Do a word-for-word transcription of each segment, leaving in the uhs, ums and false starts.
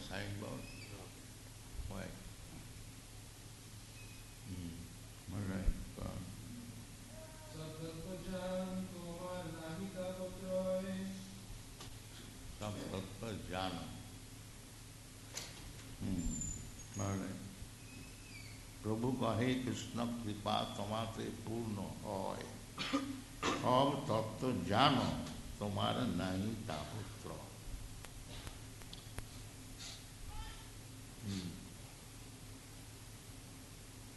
signboard. Why? Mm. All right. Sampatpa jnana. Hmm. All right. Prabhu kahe Krishna kripa tamate purno hoy. Ab tattva jano tomara nahi taputra. Hmm.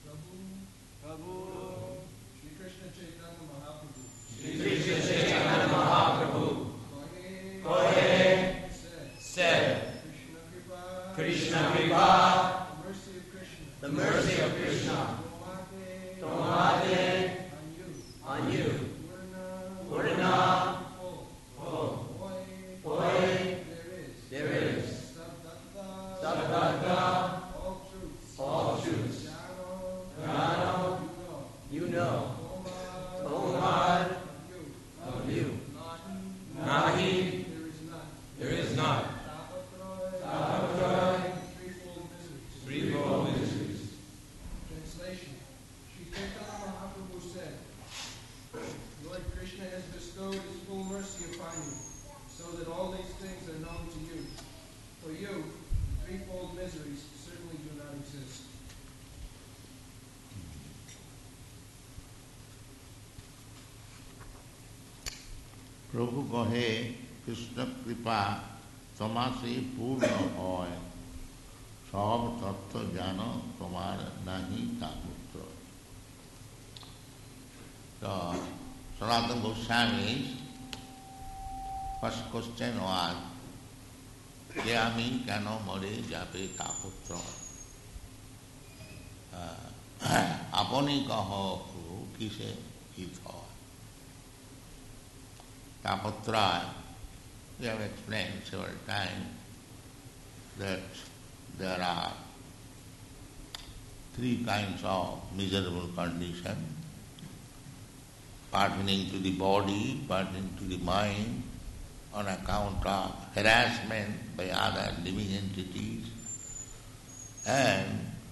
Prabhu, Prabhu, Śrī Krishna Chaitanya Mahāprabhu. Śrī Krishna Chaitanya Mahāprabhu. Kohe said, Krishna Kripa, the mercy of Krishna, Tomate on you, Purna, oh, Hoy, there is, Sabdatta, all truths, Jnano, you know, Tomad, of you, Nahi, there is not. Tapatroy. Threefold mysteries. Translation. Śrī Chaitanya Mahāprabhu said, Lord Krishna has bestowed his full mercy upon you, so that all these things are known to you. For you, threefold miseries certainly do not exist. Prabhu kahe Krishna kripa tamasi purna hoy sab tattva jana tomara nahi taputra. So, Sanātana Gosvāmī's first question was, Kyami kano mare jape taputra? Apani kaho kise hitho? Taputra. We have explained several times that there are three kinds of miserable condition, pertaining to the body, pertaining to the mind, on account of harassment by other living entities and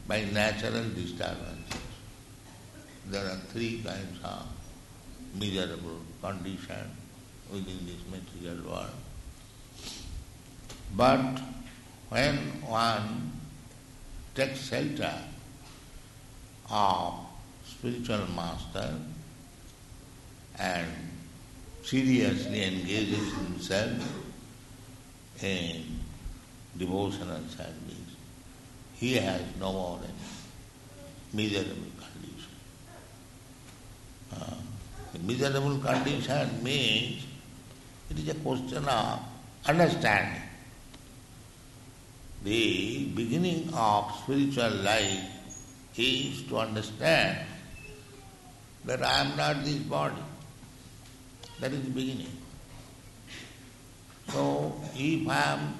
by natural disturbances. There are three kinds of miserable condition within this material world. But when one takes shelter of spiritual master and seriously engages himself in devotional service, he has no more any miserable condition. Uh, the miserable condition means it is a question of understanding. The beginning of spiritual life is to understand that I am not this body. That is the beginning. So if I am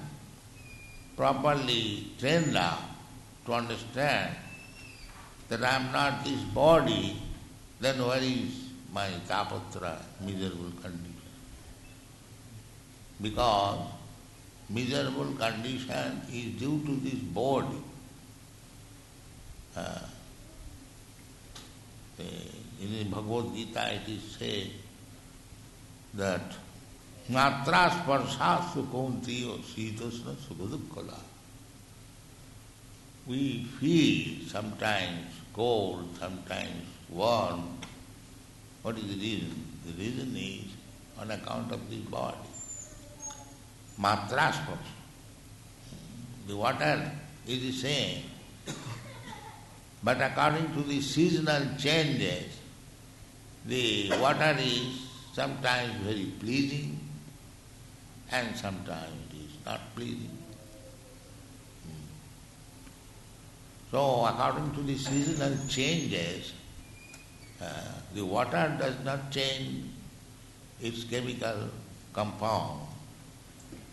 properly trained up to understand that I am not this body, then where is my tapatra, miserable condition? Because miserable condition is due to this body. Uh, in the Bhagavad-gita it is said that matras parshasu kuntiyo sitasna sukadukala. We feel sometimes cold, sometimes warm. What is the reason? The reason is on account of this body. Matraspa. The water is the same, but according to the seasonal changes, the water is sometimes very pleasing and sometimes it is not pleasing. So according to the seasonal changes, uh, the water does not change its chemical compound.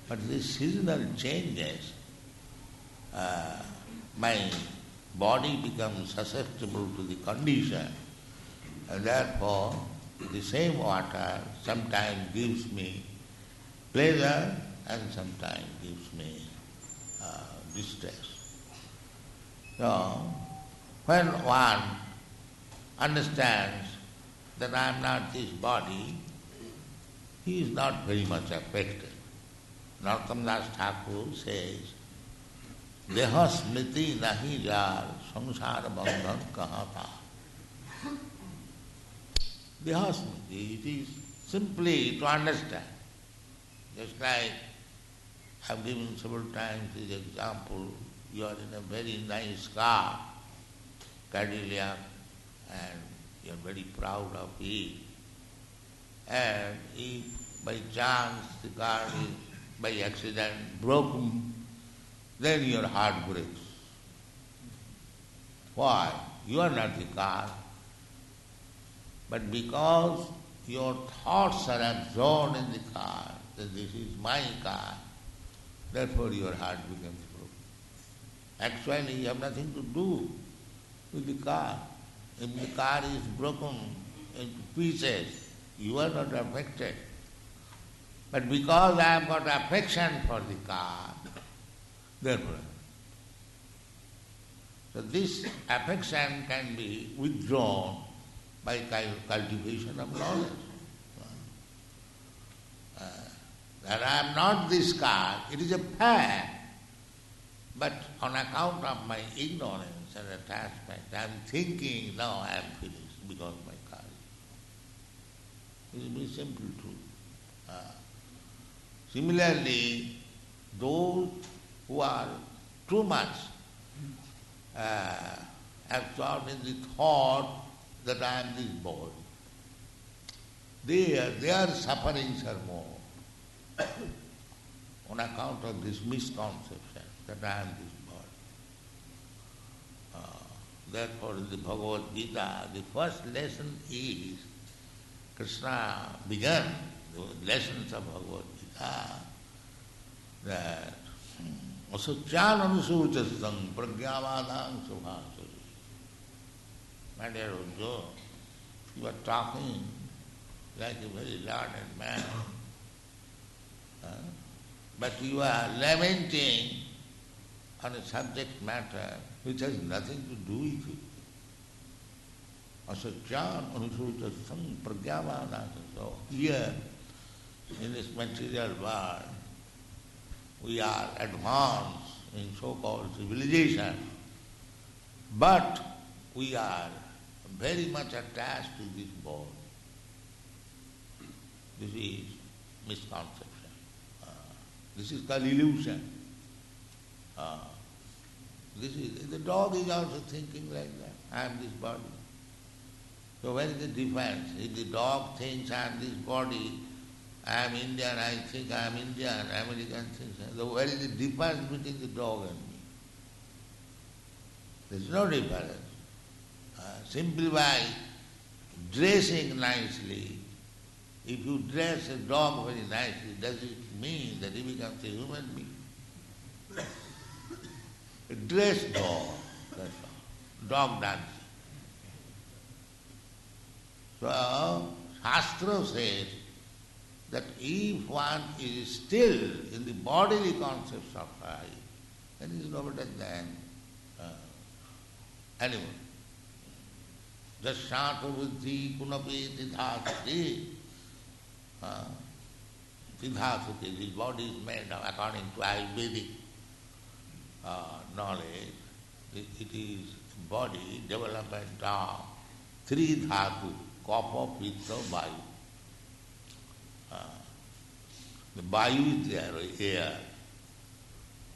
But these seasonal changes, uh, my body becomes susceptible to the condition, and therefore the same water sometimes gives me pleasure and sometimes gives me uh, distress. So, when one understands that I am not this body, he is not very much affected. Narottama dāsa Ṭhākura says, Deha smriti nahi jar samsara bandhan kahata. Deha smriti, it is simply to understand. Just like I have given several times this example, you are in a very nice car, Cadillac, and you are very proud of it. And if by chance the car is by accident broken, then your heart breaks. Why? You are not the car. But because your thoughts are absorbed in the car, that this is my car, therefore your heart becomes broken. Actually, you have nothing to do with the car. If the car is broken into pieces, you are not affected. But because I have got affection for the car, therefore. So this affection can be withdrawn by cultivation of knowledge. Uh, that I am not this car, it is a fact. But on account of my ignorance and attachment, I am thinking now I am finished because my car is. It is very simple truth. Uh, similarly, those who are too much uh, absorbed in the thought that I am this body, They, their sufferings are more on account of this misconception that I am this body. Uh, therefore, in the Bhagavad-gita, the first lesson is Krishna began the lessons of Bhagavad-gita that asacchananusuchasam pragyavadam subhasuri. My dear Arjuna, you are talking like a very learned man, huh? But you are lamenting on a subject matter which has nothing to do with you. Asacchana anusuchasam pragyavadam. So here, in this material world, we are advanced in so-called civilization, but we are very much attached to this body. This is misconception. Uh, this is called illusion. Uh, this is the dog is also thinking like that. I am this body. So where is the difference? If the dog thinks I am this body, I am Indian, I think I am Indian, American things. So where is the difference between the dog and me? There is no difference. Uh, simply by dressing nicely, if you dress a dog very nicely, does it mean that he becomes a human being? A dressed dog, that's all. Dog dancing. So, Shastra says, that if one is still in the bodily concepts of life, then he is no better than uh, animal. Jasyāta buddhi kunapi tidhāsati tidhāsati. This body is made of, according to Ayurvedic uh, knowledge, it, it is body development of three dhātu, kapha, pitta, vayu. Uh, the vayu is there, air.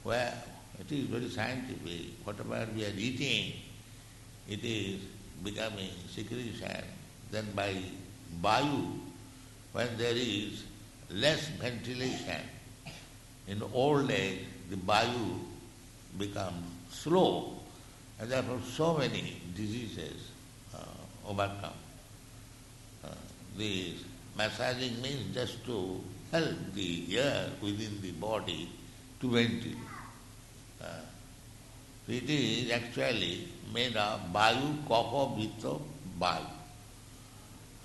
Well, it is very scientific. Whatever we are eating, it is becoming secretion. Then by vayu, when there is less ventilation, in old age, the vayu becomes slow, and therefore so many diseases uh, overcome. Uh, these Massaging means just to help the air within the body to ventilate. Uh, it is actually made of vayu, kapha, pitta, vayu.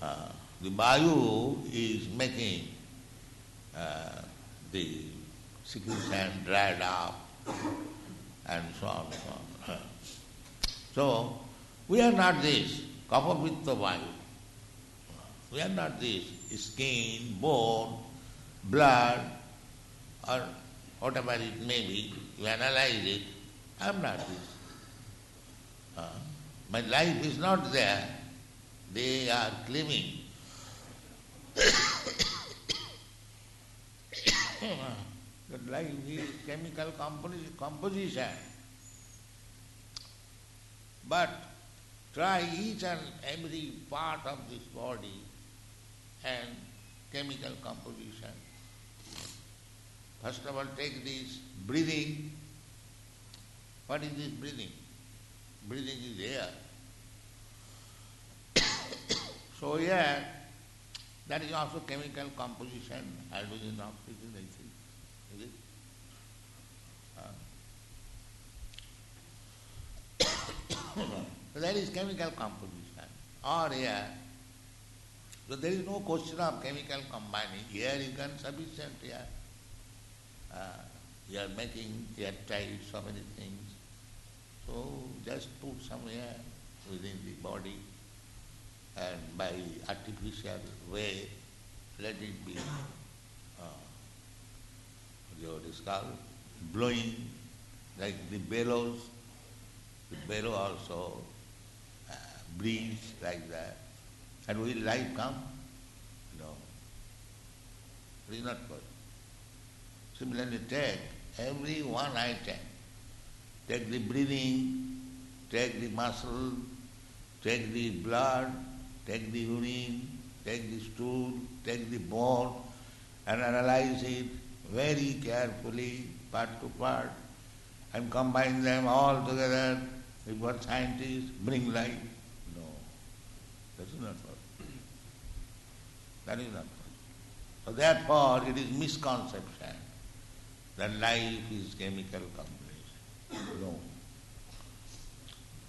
Uh, the vayu is making uh, the secretion dried up, and so on and so on. So, we are not this, kapha vitta vayu. We are not this, skin, bone, blood, or whatever it may be, you analyze it, I am not this. Uh, my life is not there. They are claiming. That life is chemical compos- composition. But try each and every part of this body and chemical composition. First of all, take this breathing. What is this breathing? Breathing is air. So air, that is also chemical composition, hydrogen, oxygen, I think. Is it? Uh. So that is chemical composition, or air. So there is no question of chemical combining. Air is insufficient air. Uh, you are making airtight, so many things. So just put some air within the body and by artificial way let it be uh, what is called blowing like the bellows. The bellow also uh, breathes like that. And will life come? No. It is not good. Similarly, take every one item. Take the breathing, take the muscle, take the blood, take the urine, take the stool, take the bone, and analyze it very carefully, part to part, and combine them all together. If you are scientists, bring life. No, that is not possible. That is not possible. So therefore, it is misconception that life is chemical composition. No.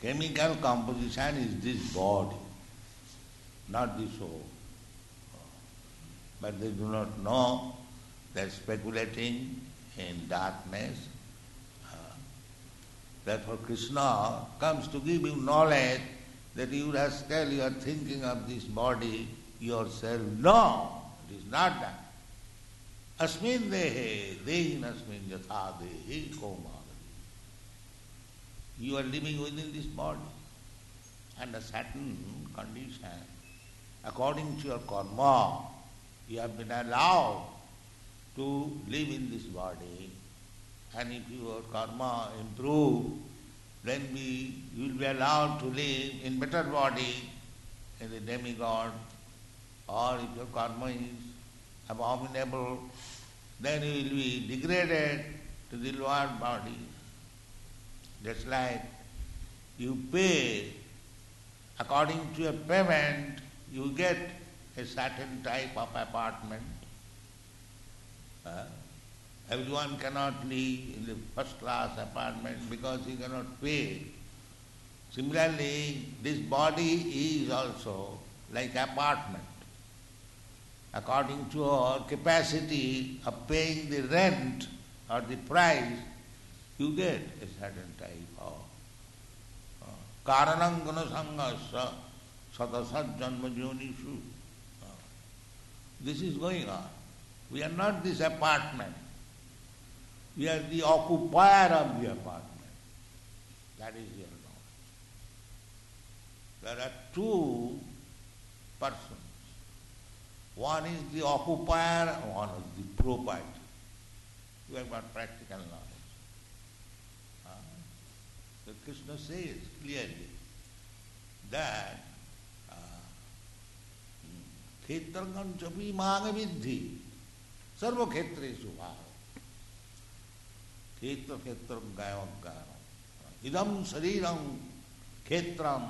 Chemical composition is this body, not the soul. But they do not know, they are speculating in darkness. Therefore Kṛṣṇa comes to give you knowledge that you rascal, you are thinking of this body yourself. No, it is not that. Asmin dehe, dehin asmin yatha dehi koma. You are living within this body under certain conditions. According to your karma, you have been allowed to live in this body. And if your karma improve, then we, you will be allowed to live in better body, in the demigod. Or if your karma is abominable, then you will be degraded to the lower body. Just like you pay, according to your payment, you get a certain type of apartment. Uh, everyone cannot live in the first class apartment because he cannot pay. Similarly, this body is also like apartment. According to our capacity of paying the rent or the price, you get a certain type of uh, karanam gunasangasa satasat janma yonishu. Uh, this is going on. We are not this apartment. We are the occupier of the apartment. That is your knowledge. There are two persons. One is the occupier, one is the proprietor. You have got practical knowledge. Kṛṣṇa says clearly that khetraṁ ca bhimāṁ viddhi sarva khetresu bhāva khetra khetraṁ gāyavagāram idam sarīraṁ khetraṁ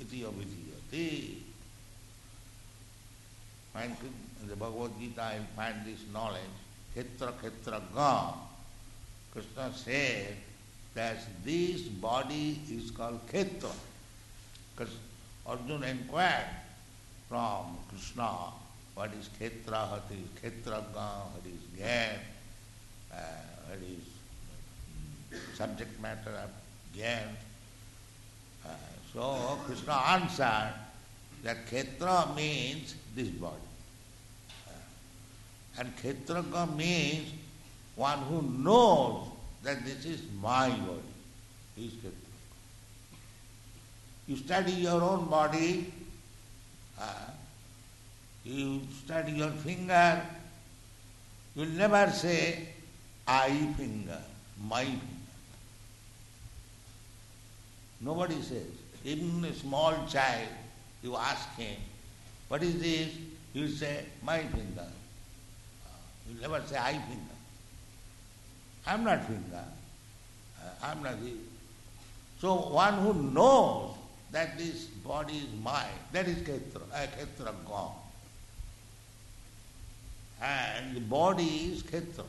iti avidhiyate. In the Bhagavad-gita I find this knowledge, khetra khetra gā. Kṛṣṇa says that this body is called Khetra. Because Arjuna inquired from Kṛṣṇa, what is Khetra, what is Khetraga, what is Gyan, uh, what is subject matter of games. Uh, so Krishna answered that Khetra means this body. Uh, and Khetraka means one who knows that this is my body. He is Khetraka. You study your own body, uh, you study your finger, you will never say, I finger, my finger. Nobody says. Even a small child, you ask him, what is this? He will say, my finger. He will never say, I finger. I am not finger. I am not this. So one who knows that this body is mine, that is Khetra, uh, Khetra God. And the body is Khetra.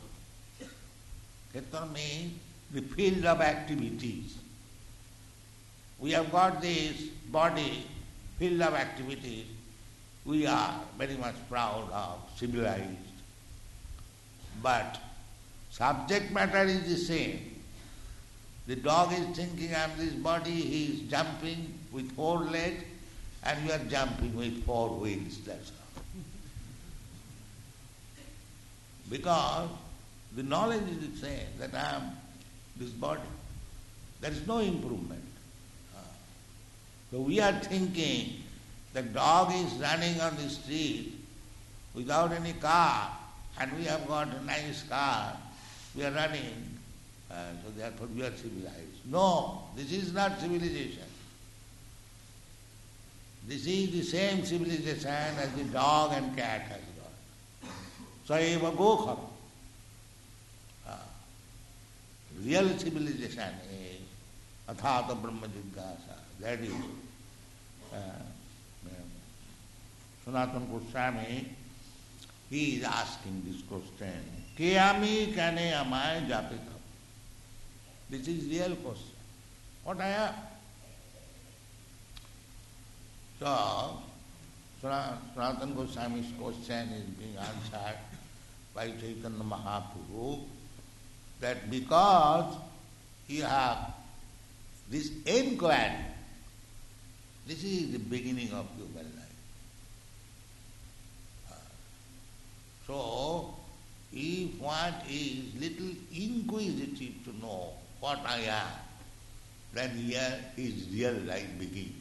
Khetra means the field of activities. We have got this body, field of activities. We are very much proud of, civilized. But subject matter is the same. The dog is thinking, I am this body, he is jumping with four legs, and you are jumping with four wheels, that's all. Because the knowledge is the same, that I am this body. There is no improvement. So we are thinking the dog is running on the street without any car, and we have got a nice car, we are running, uh, so therefore we are civilized. No, this is not civilization. This is the same civilization as the dog and cat has got. So eva gokham. Uh, real civilization is athāta brahma jigyāsa. That is, uh, Sanātana Gosvāmī, he is asking this question. Keyami kane amai japita. This is real question. What I am? So, Sanātana Gosvāmī's question is being answered by Chaitanya Mahāprabhu, that because you have this inquiry, this is the beginning of human life. So, if one is little inquisitive to know what I am, then here his real life begins.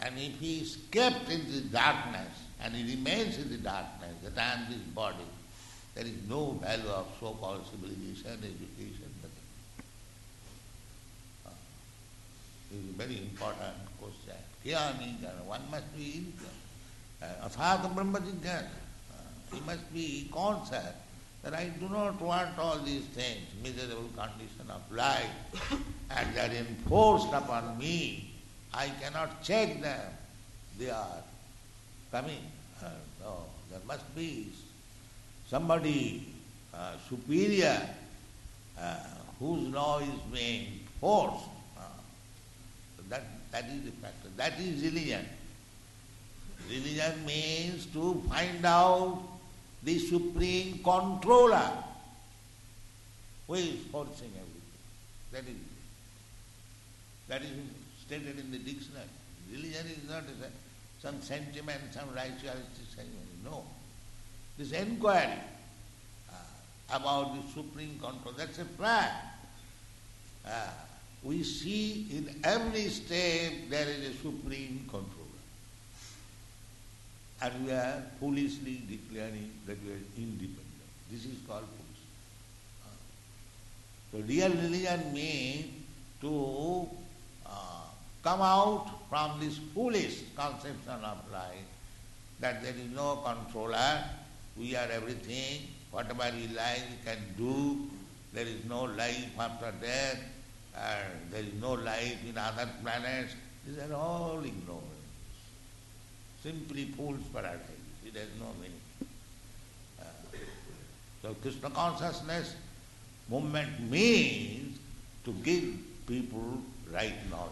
And if he is kept in the darkness, and he remains in the darkness, that I am this body, there is no value of so-called civilization, education. This is a very important question. Kya one must be athāta brahma jigyāsa. He must be conscious that I do not want all these things, miserable condition of life, and they are enforced upon me. I cannot check them. They are coming. No, there must be somebody uh, superior uh, whose law is being forced. That, that is the factor. That is religion. Religion means to find out the supreme controller who is forcing everything. That is that is stated in the dictionary. Religion is not some sentiment, some ritualistic sentiment. No. This inquiry about the supreme control, that's a prayer. Uh, We see in every step there is a supreme controller. And we are foolishly declaring that we are independent. This is called foolish. So real religion means to uh, come out from this foolish conception of life, that there is no controller, we are everything, whatever we like we can do, there is no life after death, and there is no life in other planets. These are all ignorance. Simply fool's paradise. It has no meaning. Uh, so Krishna consciousness movement means to give people right knowledge.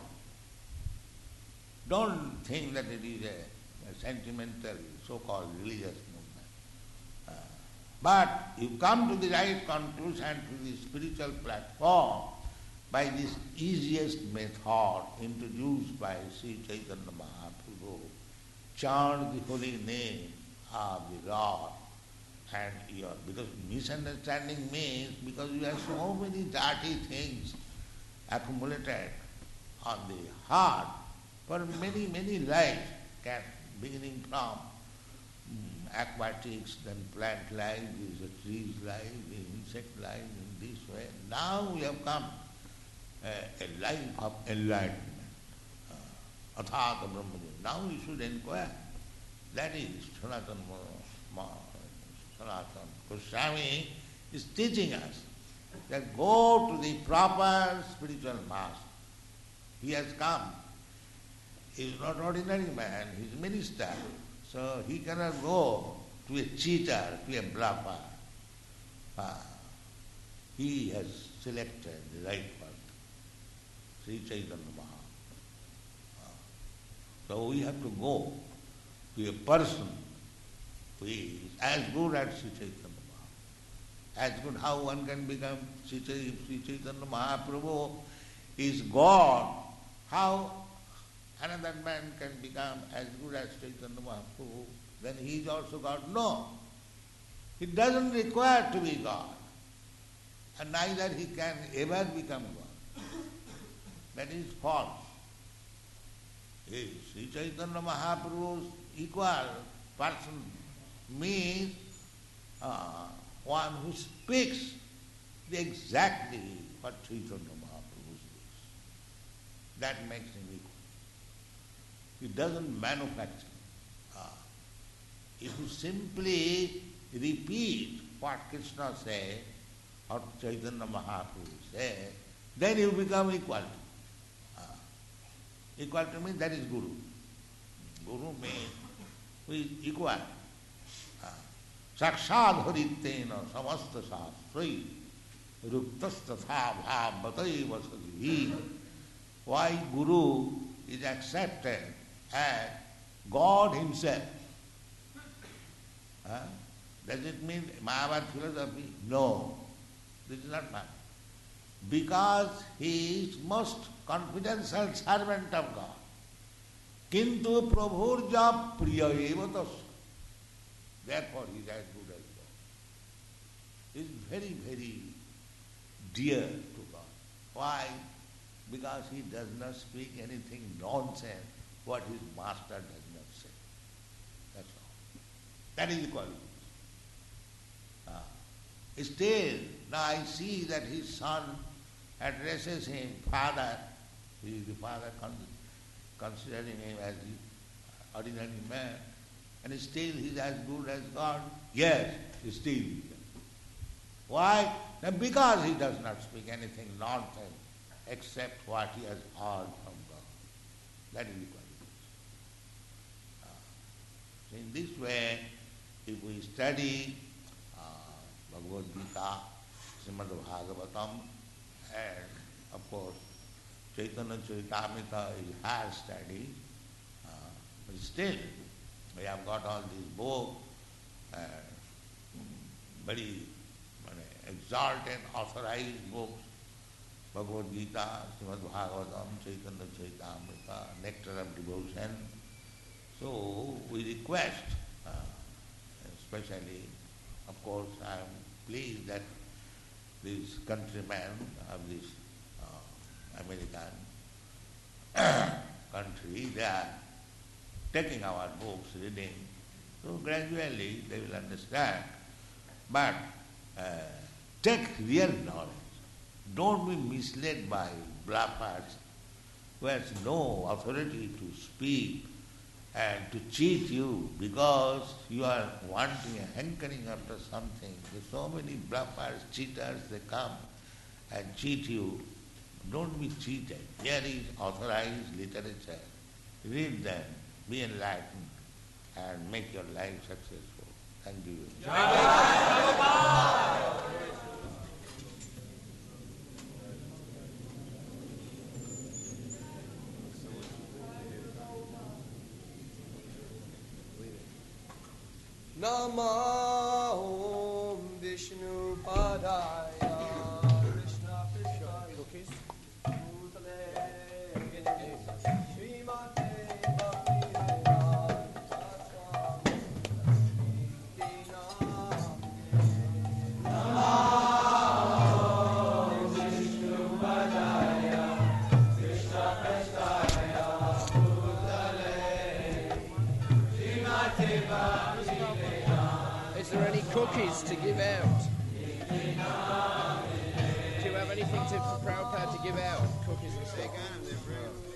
Don't think that it is a, a sentimental so-called religious movement. Uh, But you come to the right conclusion, to the spiritual platform, by this easiest method introduced by Śrī Chaitanya Mahāprabhu. Chant the holy name of the Lord. And your, because misunderstanding means, because you have so many dirty things accumulated on the heart for many, many lives, beginning from aquatics, then plant life, the trees life, the insect life, in this way. Now we have come uh, a life of enlightenment. Athāta brahmajyoti. Now we should inquire. That is Sanātana Gosvāmī is teaching us that go to the proper spiritual master. He has come. He is not ordinary man, he is minister. So he cannot go to a cheater, to a bluffer. Ah, he has selected the right person, Śrī Chaitanya Mahāprabhu. Ah, so we have to go to a person who is as good as Śrī Chaitanya Mahāprabhu. As good, how one can become Śrī Chaitanya Mahāprabhu is God, how another man can become as good as Chaitanya Mahaprabhu, then he is also God. No. He doesn't require to be God. And neither he can ever become God. That is false. Śrī Chaitanya Mahaprabhu's equal person means uh, one who speaks exactly what Chaitanya Mahaprabhu speaks. That makes him equal. He doesn't manufacture. Ah. If you simply repeat what Kṛṣṇa said or Chaitanya Mahaprabhu said, then you become equal. Ah. Equal to means that is Guru. Guru means who is equal. Sakshād haritena samasta sāstrai ruktastatha bhāvatai vasadihi. Why Guru is accepted as God Himself? Huh? Does it mean Mahabharata philosophy? No, this is not Mahabharata. Because He is most confidential servant of God. Kintu prabhurja priya eva tasya. Therefore He is as good as God. He is very, very dear to God. Why? Because he does not speak anything nonsense, what his master does not say. That's all. That is the qualification. Ah. Still, now I see that his son addresses him, father, he is the father considering him as the ordinary man, and still he is as good as God. Yes, still he is. Why? Because he does not speak anything nonsense, except what he has heard from God. That is the qualification. Uh, so in this way, if we study uh, Bhagavad-gita, Śrīmad-bhāgavatam, and of course, Chaitanya Charitamrita is higher study, uh, but still, we have got all these books, uh, very uh, exalted, authorized books, Bhagavad-gita, Śrīmad-bhāgavatam, Chaitanya Charitamrita, Nectar of Devotion. So we request, uh, especially, of course, I am pleased that this countryman of this uh, American country, they are taking our books, reading. So gradually they will understand. But uh, take real knowledge. Don't be misled by bluffers who has no authority to speak and to cheat you because you are wanting and hankering after something. There are so many bluffers, cheaters, they come and cheat you. Don't be cheated. Here is authorized literature. Read them, be enlightened, and make your life successful. Thank you. Jai. Namah Vishnu Padaya Krishna Krishna Lokis Bhutale Śrīmate cookies to give out. Do you have anything to, for Prabhupada to give out? Cookies and cigars.